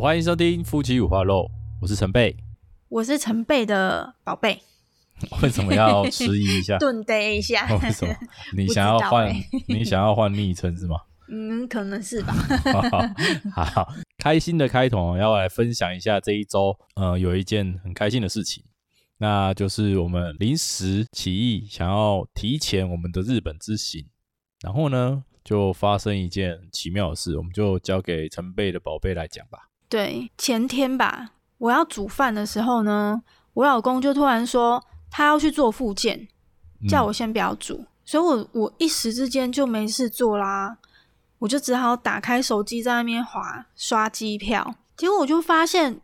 欢迎收听夫妻五花肉，我是陈贝，我是陈贝的宝贝。为什么要迟疑一下？顿呆一下？为什么？你想要换？你想要换昵称是吗？嗯，可能是吧。好，开心的开头要来分享一下这一周，有一件很开心的事情，那就是我们临时起意想要提前我们的日本之行，然后呢，就发生一件奇妙的事，我们就交给陈贝的宝贝来讲吧。对，前天吧，我要煮饭的时候呢，我老公就突然说他要去做复健，叫我先不要煮，所以我一时之间就没事做啦，我就只好打开手机在那边滑刷机票，结果我就发现，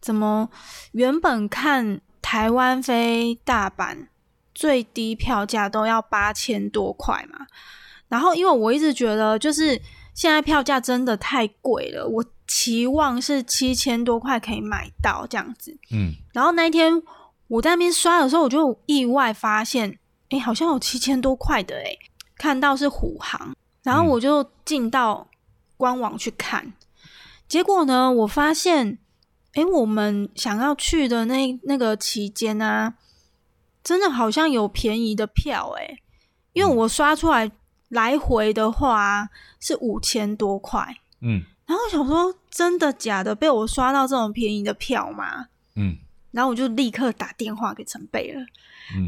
怎么原本看台湾飞大阪最低票价都要8000多块嘛，然后因为我一直觉得就是现在票价真的太贵了，我期望是7000多块可以买到这样子。然后那一天我在那边刷的时候，我就意外发现好像有7000多块的看到是虎航，然后我就进到官网去看，结果呢我发现我们想要去的那个期间啊，真的好像有便宜的票因为我刷出来来回的话是5000多块。然后我想说真的假的，被我刷到这种便宜的票吗？然后我就立刻打电话给陈贝了，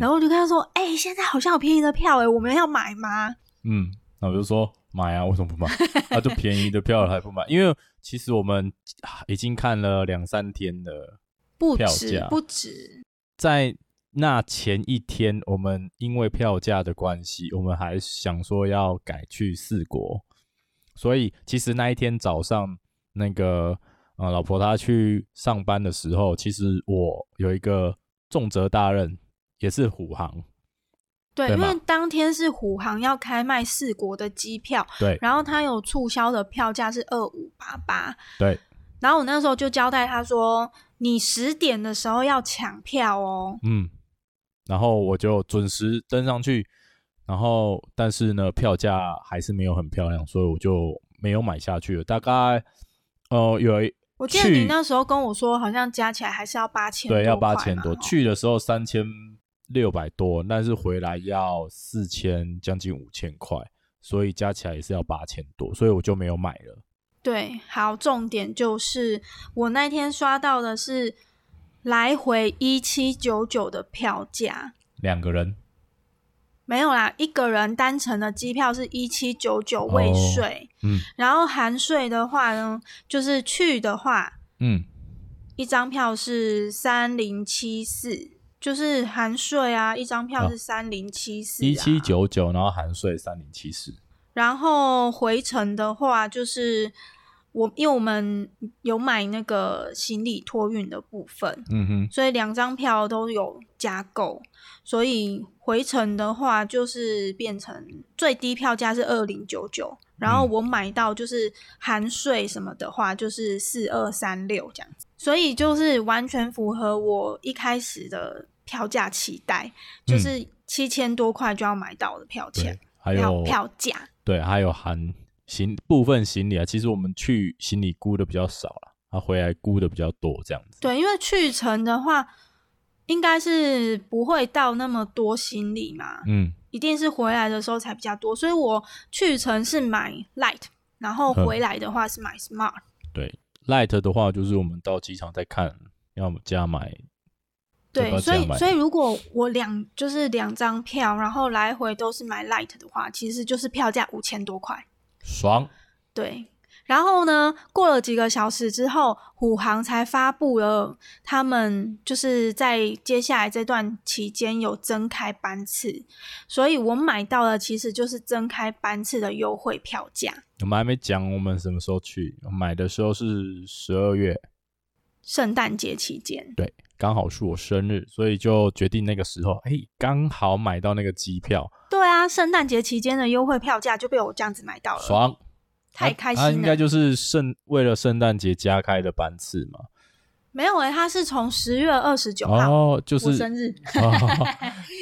然后我就跟他说现在好像有便宜的票我们要买吗？那我就说买啊，为什么不买？就便宜的票还不买，因为其实我们已经看了2-3天的票价，不止在那前一天，我们因为票价的关系，我们还想说要改去四国，所以其实那一天早上那个老婆她去上班的时候，其实我有一个重责大任，也是虎航。对，因为当天是虎航要开卖四国的机票，对，然后他有促销的票价是2588，对，然后我那时候就交代他说你10点的时候要抢票哦。然后我就准时登上去，然后但是呢票价还是没有很漂亮，所以我就没有买下去了。大概我记得你那时候跟我说好像加起来还是要8000多块，对，要8000多，去的时候3600多，但是回来要4000，将近5000块，所以加起来也是要8000多，所以我就没有买了。对，好，重点就是我那天刷到的是来回1799的票价，2个人没有啦，1个人单程的机票是1799未税，然后含税的话呢，就是去的话，一张票是3074。就是含税啊，一张票是3074、1799，然后含税3074。然后回程的话，就是因为我们有买那个行李托运的部分，所以2张票都有加购，所以回程的话就是变成最低票价是2099，然后我买到就是含税什么的话就是4236这样子，所以就是完全符合我一开始的票价期待，就是7000多块就要买到的票价，还有票价，对，还有含部分行李啊，其实我们去行李估的比较少啦，回来估的比较多这样子。对，因为去程的话应该是不会到那么多行李嘛，一定是回来的时候才比较多，所以我去程是买 light， 然后回来的话是买 smart。对， light 的话就是我们到机场再看要加买。对，所以如果我2张票然后来回都是买 light 的话，其实就是票价5000多块。爽。对，然后呢过了几个小时之后，虎航才发布了他们就是在接下来这段期间有增开班次，所以我买到的其实就是增开班次的优惠票价。我们还没讲我们什么时候去，买的时候是12月圣诞节期间，对，刚好是我生日，所以就决定那个时候刚好买到那个机票。对啊，圣诞节期间的优惠票价就被我这样子买到了，爽，太开心了。它应该就是为了圣诞节加开的班次嘛？没有它是从10月29号，就是我生日，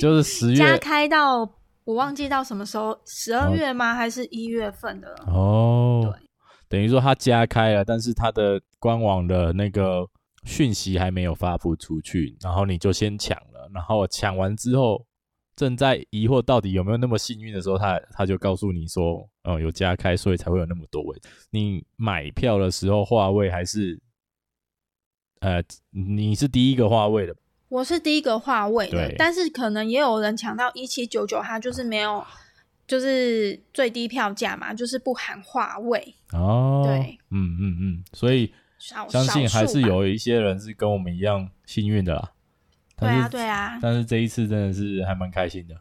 就是10月加开到我忘记到什么时候，12月吗？还是1月份的？对，等于说他加开了，但是他的官网的那个讯息还没有发布出去，然后你就先抢了，然后抢完之后正在疑惑到底有没有那么幸运的时候， 他就告诉你说有加开，所以才会有那么多位。你买票的时候划位还是你是第一个划位的？我是第一个划位的，但是可能也有人抢到1799，他就是没有就是最低票价嘛，就是不含划位哦。对，所以相信还是有一些人是跟我们一样幸运的啦。对啊，但是这一次真的是还蛮开心的。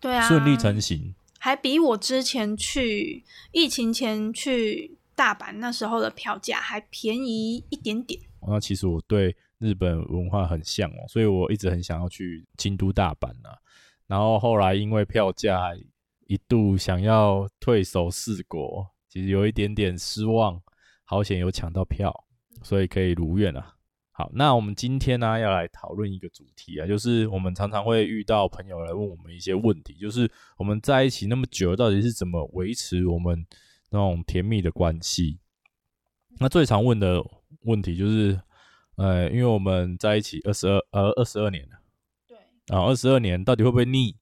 对啊，顺利成行，还比我之前去疫情前去大阪那时候的票价还便宜一点点。那其实我对日本文化很向往，所以我一直很想要去京都大阪啊。然后后来因为票价一度想要退守四国，其实有一点点失望，好险有抢到票，所以可以如愿啊。好，那我们今天呢要来讨论一个主题啊，就是我们常常会遇到朋友来问我们一些问题，就是我们在一起那么久到底是怎么维持我们那种甜蜜的关系。那最常问的问题就是因为我们在一起22年了，对啊，22年到底会不会腻？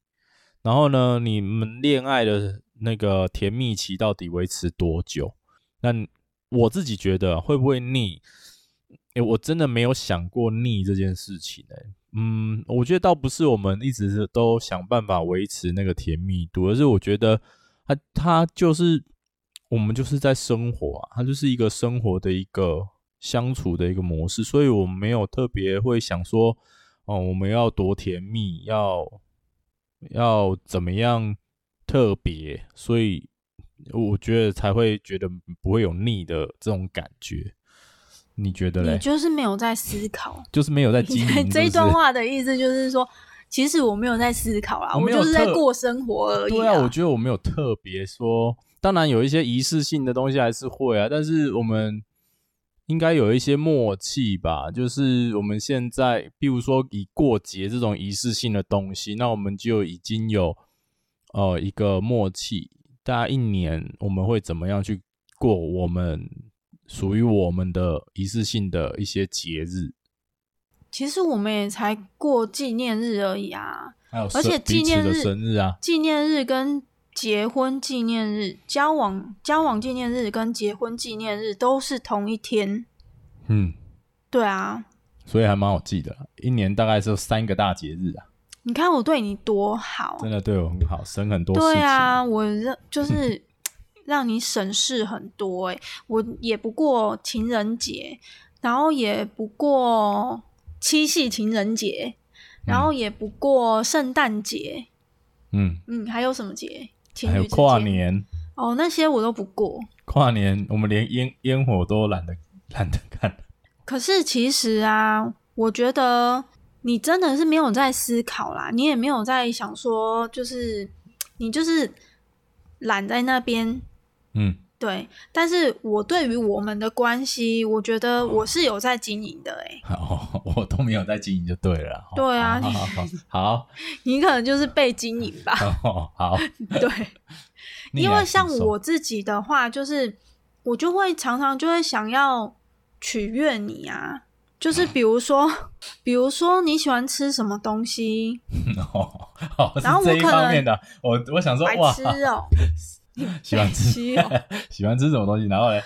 然后呢，你们恋爱的那个甜蜜期到底维持多久？那我自己觉得会不会腻，我真的没有想过腻这件事情我觉得倒不是我们一直都想办法维持那个甜蜜度，而是我觉得它就是我们就是在生活啊，它就是一个生活的一个相处的一个模式，所以我没有特别会想说我们要多甜蜜，要怎么样特别，所以我觉得才会觉得不会有腻的这种感觉。你觉得嘞？你就是没有在思考，就是没有在经营。这一段话的意思就是说，其实我没有在思考啦，我就是在过生活而已。对啊，我觉得我没有特别说，当然有一些仪式性的东西还是会啊，但是我们应该有一些默契吧，就是我们现在比如说以过节这种仪式性的东西，那我们就已经有一个默契，大概一年我们会怎么样去过我们属于我们的仪式性的一些节日。其实我们也才过纪念日而已啊，还有而且纪念日、生日啊，纪念日跟结婚纪念日、交往纪念日跟结婚纪念日都是同一天。对啊，所以还蛮好记的，一年大概是3个大节日啊。你看我对你多好，真的对我很好，省很多事情。对啊，我就是让你省事很多我也不过情人节，然后也不过七夕情人节，然后也不过圣诞节，还有什么节？还有跨年哦，那些我都不过。跨年我们连烟火都懒得看。可是其实啊，我觉得你真的是没有在思考啦，你也没有在想说，就是你就是懒在那边。对。但是我对于我们的关系，我觉得我是有在经营的我都没有在经营就对了。对啊，好，你可能就是被经营吧。好，对，因为像我自己的话，就是我就会常常就会想要取悦你啊，就是比如说你喜欢吃什么东西然后我可能是这一方面的，我想说哇，白痴喜欢吃什么东西，然后嘞，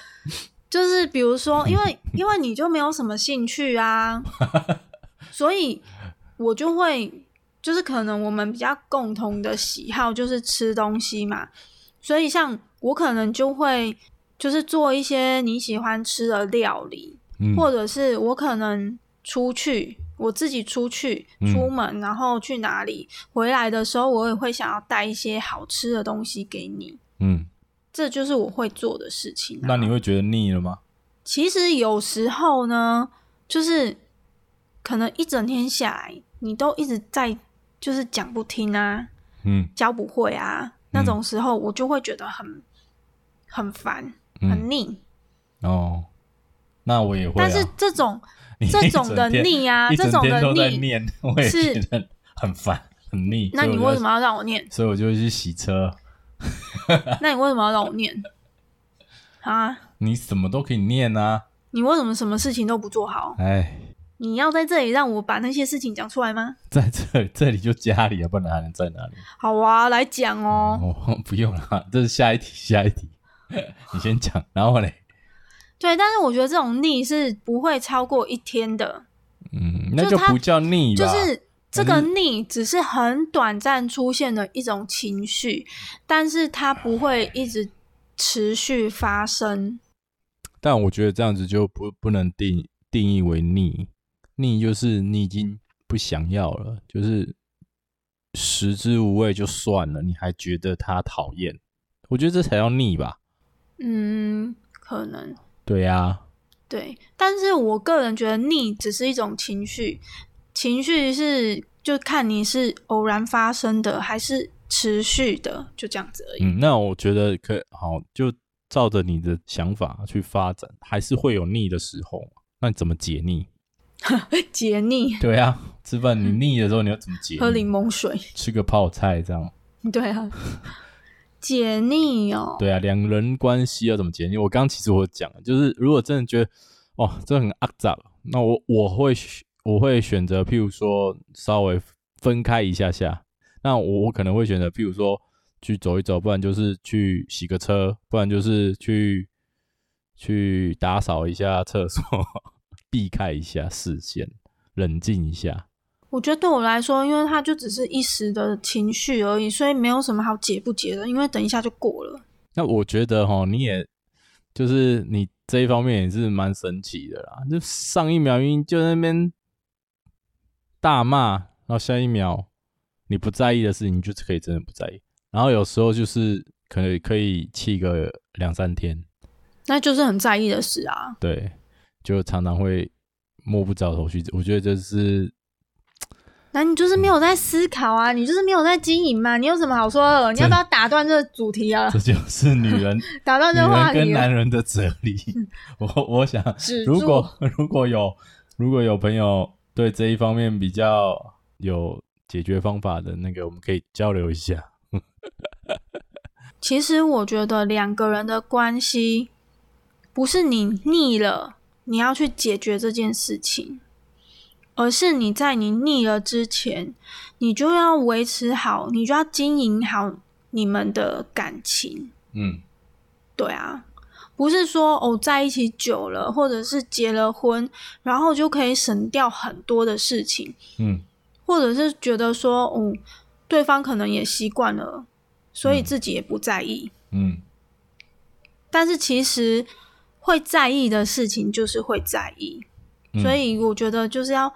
就是比如说因为你就没有什么兴趣啊所以我就会就是可能我们比较共同的喜好就是吃东西嘛，所以像我可能就会就是做一些你喜欢吃的料理，或者是我可能我自己出门然后去哪里，回来的时候我也会想要带一些好吃的东西给你。这就是我会做的事情那你会觉得腻了吗？其实有时候呢，就是可能一整天下来你都一直在就是讲不听啊，教不会啊，那种时候我就会觉得很烦，很腻那我也会但是这种的腻啊，这种的腻一整天都在念，我也觉得很烦很腻。那你为什么要让我念？所以我就去洗车那你为什么要让我念啊？你什么都可以念啊，你为什么什么事情都不做好？哎，你要在这里让我把那些事情讲出来吗？在这里就家里啊，不然还能在哪里？好啊，来讲哦。哦，不用啦，这是下一题你先讲，然后嘞。对，但是我觉得这种腻是不会超过一天的。嗯，那就不叫腻吧。就是这个腻只是很短暂出现的一种情绪，但是它不会一直持续发生。但我觉得这样子就不能定义为腻。腻就是你已经不想要了，就是食之无味就算了，你还觉得它讨厌，我觉得这才叫腻吧。嗯，可能。对啊，对，但是我个人觉得腻只是一种情绪，情绪是就看你是偶然发生的还是持续的，就这样子而已。嗯，那我觉得可以，好，就照着你的想法去发展，还是会有腻的时候。那你怎么解腻？解腻？对啊，吃饭你腻的时候你要怎么解腻？喝柠檬水，吃个泡菜这样。对啊。解腻哦，对啊，两人关系要怎么解腻？我刚刚其实我讲了，就是如果真的觉得哦，这很肮脏，那我会选择，譬如说稍微分开一下下，那我可能会选择，譬如说去走一走，不然就是去洗个车，不然就是去打扫一下厕所，避开一下视线，冷静一下。我觉得对我来说，因为它就只是一时的情绪而已，所以没有什么好解不解的，因为等一下就过了。那我觉得齁，你也就是你这一方面也是蛮神奇的啦，就上一秒音就在那边大骂，然后下一秒你不在意的事情就可以真的不在意，然后有时候就是可以气个2-3天，那就是很在意的事啊。对，就常常会摸不着头绪，我觉得这是。那你就是没有在思考啊，你就是没有在经营嘛，你有什么好说的？你要不要打断这个主题啊？这就是女人打断这话题，女人跟男人的哲理。我想，如果有朋友对这一方面比较有解决方法的那个，我们可以交流一下。其实我觉得两个人的关系，不是你腻了，你要去解决这件事情。而是你在你腻了之前，你就要维持好，你就要经营好你们的感情。嗯，对啊，不是说哦在一起久了，或者是结了婚，然后就可以省掉很多的事情。嗯，或者是觉得说哦对方可能也习惯了，所以自己也不在意。嗯，但是其实会在意的事情就是会在意。所以我觉得就是要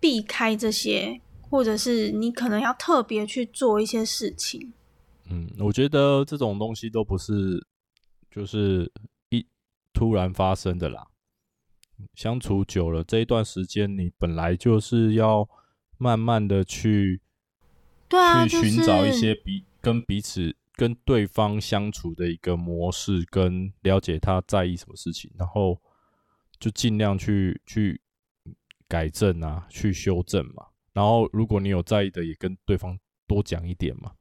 避开这些，或者是你可能要特别去做一些事情。嗯，我觉得这种东西都不是就是突然发生的啦。相处久了这一段时间，你本来就是要慢慢的去，对啊，去寻找一些跟彼此跟对方相处的一个模式，跟了解他在意什么事情，然后。就尽量去改正啊，去修正嘛。然后如果你有在意的，也跟对方多讲一点嘛，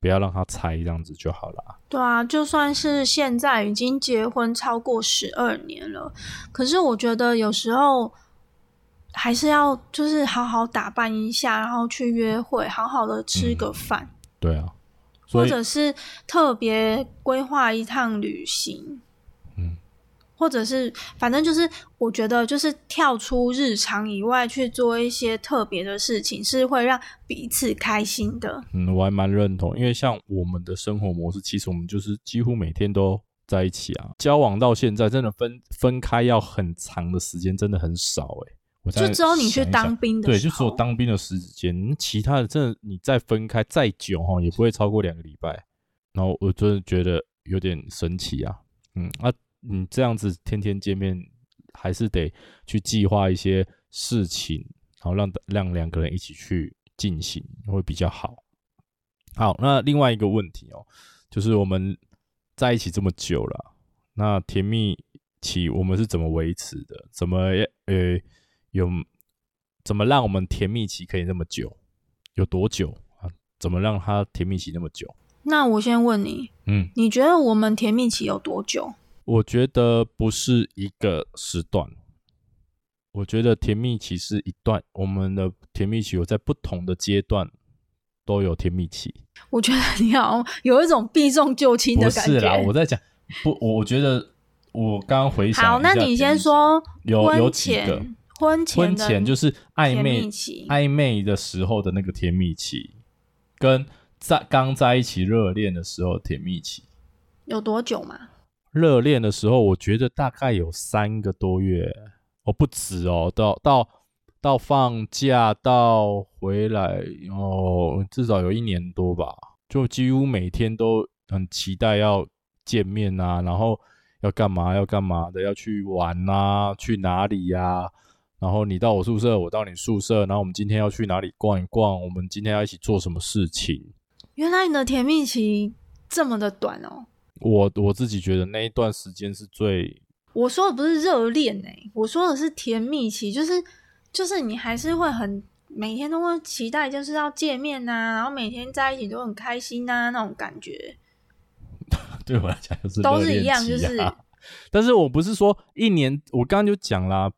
不要让他猜，这样子就好啦。对啊，就算是现在已经结婚超过12年了，可是我觉得有时候还是要就是好好打扮一下，然后去约会，好好的吃个饭。嗯，对啊，或者是特别规划一趟旅行。嗯。或者是反正就是我觉得就是跳出日常以外去做一些特别的事情，是会让彼此开心的。嗯，我还蛮认同，因为像我们的生活模式，其实我们就是几乎每天都在一起啊。交往到现在真的分开要很长的时间真的很少欸。我就只有你去当兵的时候，对，就只有当兵的时间，其他的真的你再分开再久齁也不会超过2个礼拜。然后我真的觉得有点神奇啊。嗯啊，你这样子天天见面，还是得去计划一些事情，然后让两个人一起去进行会比较好。好，那另外一个问题哦，就是我们在一起这么久了，那甜蜜期我们是怎么维持的？怎么让我们甜蜜期可以那么久？有多久啊？怎么让它甜蜜期那么久？那我先问你，嗯，你觉得我们甜蜜期有多久？我觉得不是一个时段，我觉得甜蜜期是一段，我们的甜蜜期有在不同的阶段都有甜蜜期。我觉得你好像有一种避重就轻的感觉。不是啦，我在讲不，我觉得我刚刚回想一下。好，那你先说有几个婚前就是暧昧的时候的那个甜蜜期，跟刚在一起热恋的时候甜蜜期有多久吗？热恋的时候我觉得大概有3个多月哦，不止哦，到放假到回来哦，至少有1年多吧，就几乎每天都很期待要见面啊，然后要干嘛的，要去玩啊，去哪里啊，然后你到我宿舍，我到你宿舍，然后我们今天要去哪里逛一逛，我们今天要一起做什么事情。原来你的甜蜜期这么的短哦。我自己觉得那一段时间是最，我说的不是热恋欸，我说的是甜蜜期，就是你还是会很每天都会期待就是要见面啊，然后每天在一起都很开心啊，那种感觉对我来讲就是热恋期啊，都是一样，就是但是我不是说1年，我刚刚就讲啦，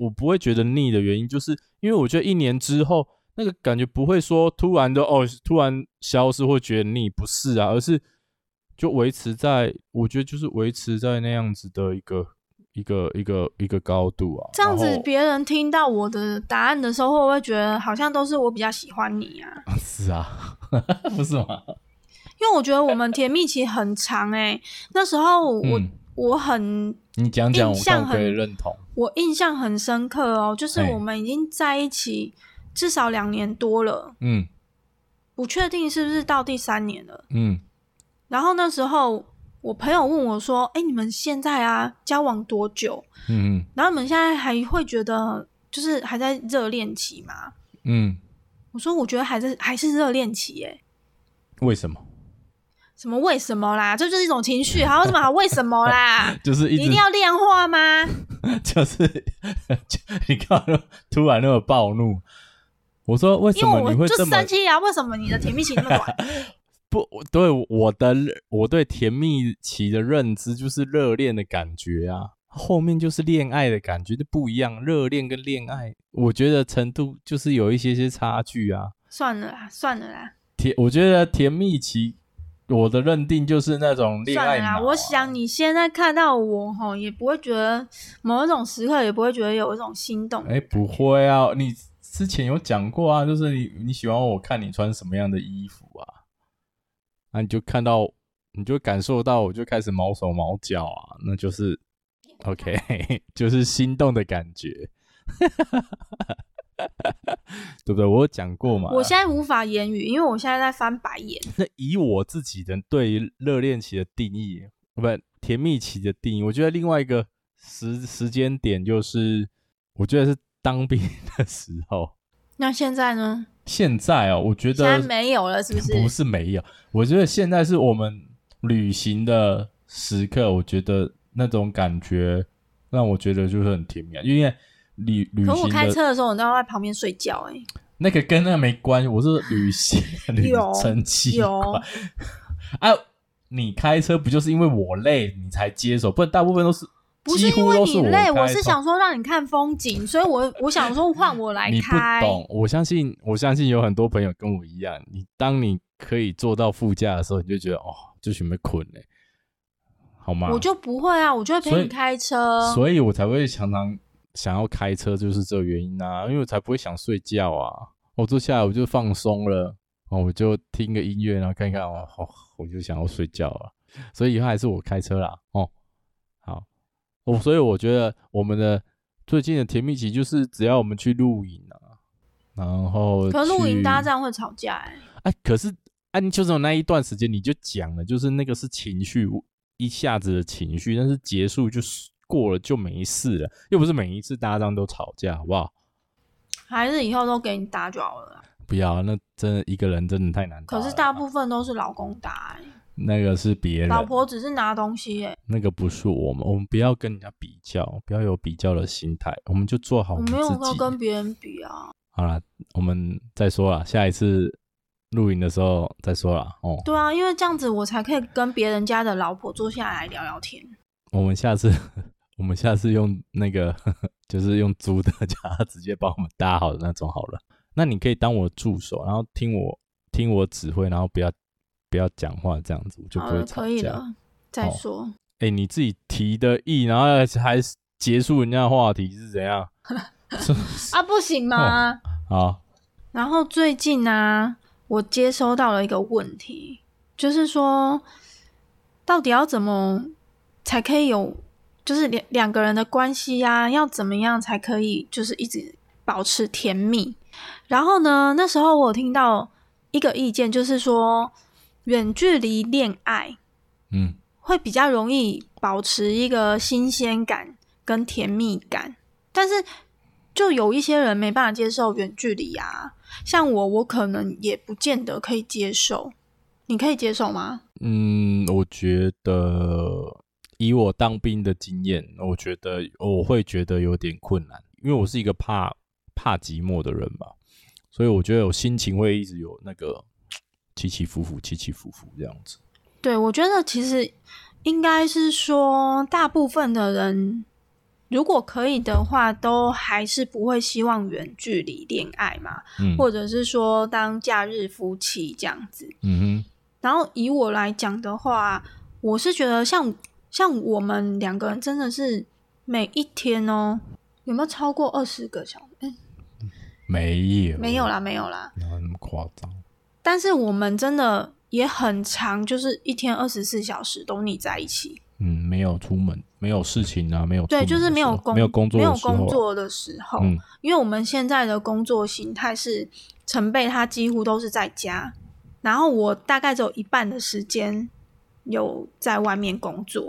我不会觉得腻的原因，就是因为我觉得1年之后那个感觉不会说突然消失会觉得腻，不是啊，而是就维持在，我觉得就是维持在那样子的一个高度啊。这样子别人听到我的答案的时候，会不会觉得好像都是我比较喜欢你啊？是啊，不是吗？因为我觉得我们甜蜜期很长欸，那时候我很，你讲我看我可以认同。我印象很深刻哦，就是我们已经在一起至少2年多了，嗯，不确定是不是到第3年了，嗯。然后那时候我朋友问我说你们现在啊交往多久，嗯，然后你们现在还会觉得就是还在热恋期吗？嗯，我说我觉得还是热恋期耶。为什么？什么为什么啦？这就是一种情绪，还有什么好为什么啦？就是一定要量化吗？就是你看突然那么暴怒，我说为什么你会这么，因为我就生气啊，为什么你的甜蜜期那么短？不，对我对甜蜜期的认知就是热恋的感觉啊，后面就是恋爱的感觉就不一样，热恋跟恋爱我觉得程度就是有一些差距啊。算了啦，我觉得甜蜜期我的认定就是那种恋爱脑啊。算了啦，我想你现在看到我吼，也不会觉得某一种时刻也不会觉得有一种心动。不会啊，你之前有讲过啊，就是你喜欢我看你穿什么样的衣服啊，那你就看到，你就感受到，我就开始毛手毛脚啊，那就是 OK 就是心动的感觉对不对？我有讲过嘛。我现在无法言语，因为我现在在翻白眼。那以我自己的对热恋期的定义，不，甜蜜期的定义，我觉得另外一个时间点就是我觉得是当兵的时候。那现在呢？现在哦，我觉得现在没有了，是不是？不是没有，我觉得现在是我们旅行的时刻，我觉得那种感觉让我觉得就是很甜蜜啊，因为旅行的。可我开车的时候，你都要在旁边睡觉欸。那个跟那个没关系，我是旅行旅程期有啊，你开车不就是因为我累你才接手，不然大部分都是。不是因为你累，我是想说让你看风景，所以我想说换我来开。你不懂，我相信有很多朋友跟我一样，当你可以坐到副驾的时候，你就觉得哦，就准备困了，好吗？我就不会啊，我就会陪你开车，所以我才会常常想要开车，就是这个原因啊，因为我才不会想睡觉啊，我坐下来我就放松了，哦，我就听个音乐，然后看看哦，我就想要睡觉了，所以以后还是我开车啦，哦。所以我觉得我们的最近的甜蜜期就是只要我们去露营啊，然后可是露营大家这样会吵架哎，可是你就是有那一段时间你就讲了，就是那个是情绪，一下子的情绪，但是结束就过了就没事了，又不是每一次大家这样都吵架，好不好？还是以后都给你打就好了。不要，那真的一个人真的太难打了。可是大部分都是老公打那个是别人，老婆只是拿东西欸，那个不是我们不要跟人家比较，不要有比较的心态，我们就做好我们自己。我没有要跟别人比啊。好啦，我们再说啦，下一次露营的时候再说啦。哦，对啊，因为这样子我才可以跟别人家的老婆坐下来聊聊天。我们下次用那个就是用租的，叫他直接帮我们搭好的那种好了。那你可以当我助手，然后听我指挥，然后不要讲话，这样子我就不会吵架。可以了，再说。欸，你自己提的意，然后还结束人家的话题是怎样？啊，不行吗？好。然后最近啊，我接收到了一个问题，就是说，到底要怎么才可以有，就是两个人的关系啊，要怎么样才可以，就是一直保持甜蜜？然后呢，那时候我有听到一个意见，就是说远距离恋爱，会比较容易保持一个新鲜感跟甜蜜感，但是就有一些人没办法接受远距离啊，像我可能也不见得可以接受。你可以接受吗？我觉得以我当兵的经验，我会觉得有点困难，因为我是一个怕寂寞的人吧，所以我觉得我心情会一直有那个起起伏伏这样子。对，我觉得其实应该是说大部分的人如果可以的话都还是不会希望远距离恋爱嘛，或者是说当假日夫妻这样子。然后以我来讲的话，我是觉得像我们两个人真的是每一天哦，有没有超过20个小时？没有啦，哪有那么夸张？但是我们真的也很常，就是一天24小时都腻在一起。没有出门，没有事情啊，没有出门的时候，对，就是没有工作的时候、因为我们现在的工作形态是成倍，他几乎都是在家，然后我大概只有一半的时间有在外面工作，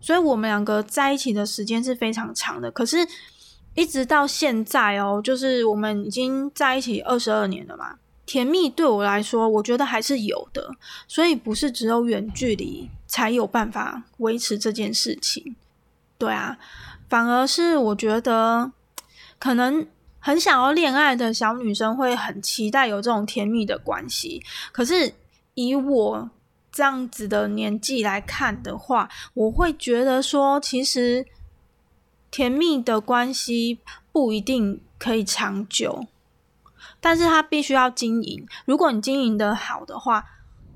所以我们两个在一起的时间是非常长的。可是一直到现在哦，就是我们已经在一起22年了嘛，甜蜜对我来说我觉得还是有的，所以不是只有远距离才有办法维持这件事情。对啊，反而是我觉得可能很想要恋爱的小女生会很期待有这种甜蜜的关系，可是以我这样子的年纪来看的话，我会觉得说其实甜蜜的关系不一定可以长久，但是它必须要经营，如果你经营的好的话，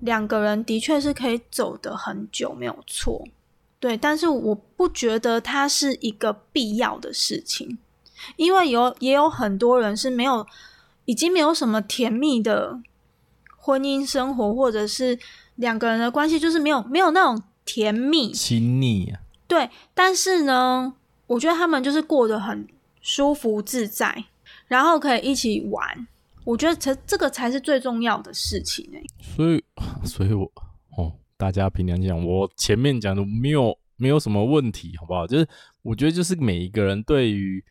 两个人的确是可以走得很久，没有错。对，但是我不觉得它是一个必要的事情，因为也有很多人是没有，已经没有什么甜蜜的婚姻生活，或者是两个人的关系就是没有那种甜蜜亲密啊。对，但是呢我觉得他们就是过得很舒服自在，然后可以一起玩，我觉得这个才是最重要的事情。所以我大家凭良心讲，我前面讲的没有什么问题好不好，就是我觉得就是每一个人对于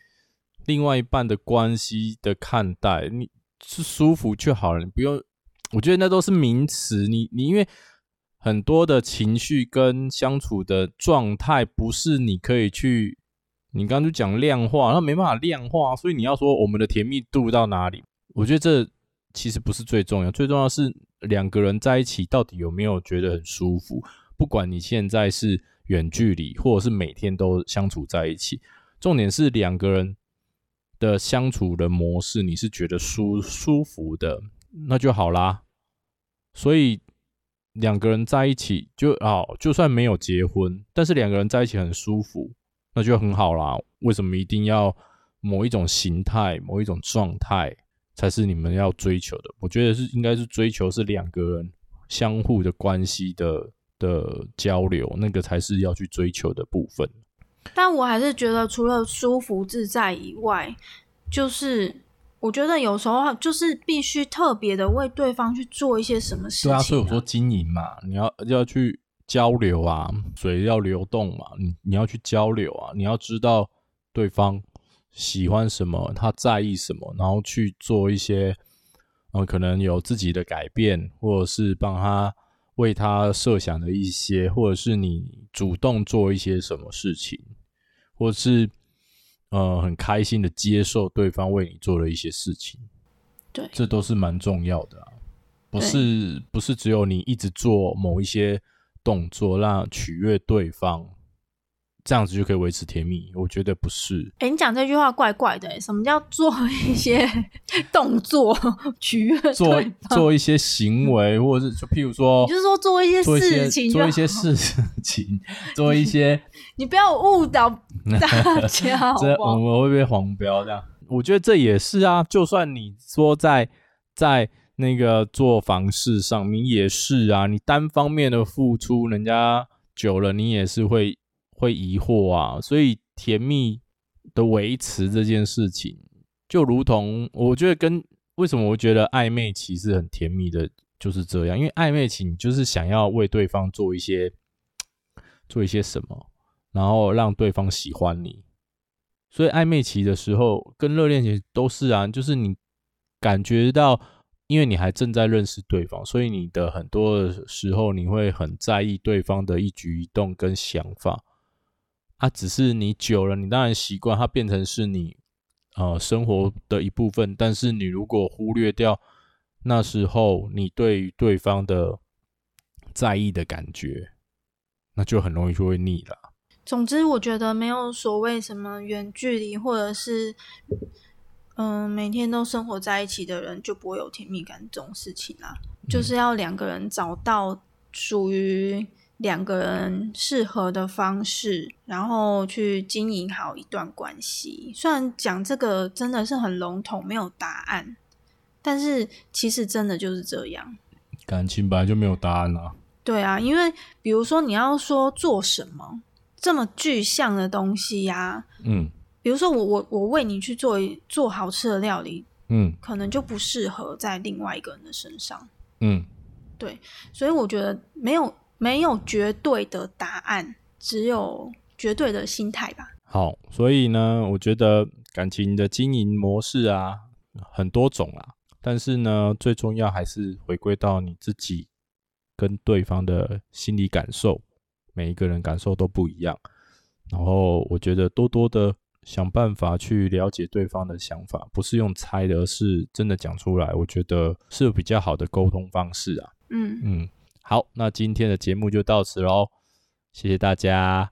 另外一半的关系的看待，你是舒服就好了，你不用，我觉得那都是名词，你因为很多的情绪跟相处的状态不是你可以去，你刚刚就讲量化，那没办法量化，所以你要说我们的甜蜜度到哪里，我觉得这其实不是最重要，最重要是两个人在一起到底有没有觉得很舒服，不管你现在是远距离或者是每天都相处在一起，重点是两个人的相处的模式你是觉得舒服的，那就好啦。所以两个人在一起就算没有结婚，但是两个人在一起很舒服，那就很好啦，为什么一定要某一种形态某一种状态才是你们要追求的？我觉得是应该是追求是两个人相互的关系的交流，那个才是要去追求的部分。但我还是觉得除了舒服自在以外，就是我觉得有时候就是必须特别的为对方去做一些什么事情。对啊，所以我说经营嘛，你要去交流啊，水要流动嘛，你要去交流啊，你要知道对方喜欢什么，他在意什么，然后去做一些可能有自己的改变，或者是帮他为他设想的一些，或者是你主动做一些什么事情，或者是很开心的接受对方为你做的一些事情。对，这都是蛮重要的啊，不是只有你一直做某一些动作让取悦对方，这样子就可以维持甜蜜，我觉得不是。欸，你讲这句话怪怪的。欸，什么叫做一些动作取悦对方，做一些行为，或者是就譬如说，你就是说做一些事情，做一些事情，做一些你不要误导大家好不好？这我们会不会黄标这样？我觉得这也是啊，就算你说在那个做房事上面也是啊，你单方面的付出，人家久了你也是会疑惑啊。所以甜蜜的维持这件事情，就如同我觉得跟为什么我觉得暧昧期是很甜蜜的，就是这样。因为暧昧期你就是想要为对方做一些什么，然后让对方喜欢你。所以暧昧期的时候跟热恋期都是啊，就是你感觉到因为你还正在认识对方，所以你的很多的时候你会很在意对方的一举一动跟想法啊，只是你久了你当然习惯它变成是你生活的一部分。但是你如果忽略掉那时候你对于对方的在意的感觉，那就很容易就会腻了。总之我觉得没有所谓什么远距离或者是每天都生活在一起的人就不会有甜蜜感这种事情啦。就是要两个人找到属于两个人适合的方式，然后去经营好一段关系。虽然讲这个真的是很笼统没有答案，但是其实真的就是这样，感情本来就没有答案啦。对啊，因为比如说你要说做什么这么具象的东西啊，比如说我为你去做好吃的料理，可能就不适合在另外一个人的身上。对，所以我觉得没有绝对的答案，只有绝对的心态吧。好，所以呢我觉得感情的经营模式啊很多种啦，但是呢最重要还是回归到你自己跟对方的心理感受，每一个人感受都不一样。然后我觉得多多的想办法去了解对方的想法，不是用猜的，而是真的讲出来，我觉得是比较好的沟通方式啊。好，那今天的节目就到此咯，谢谢大家，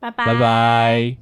拜拜。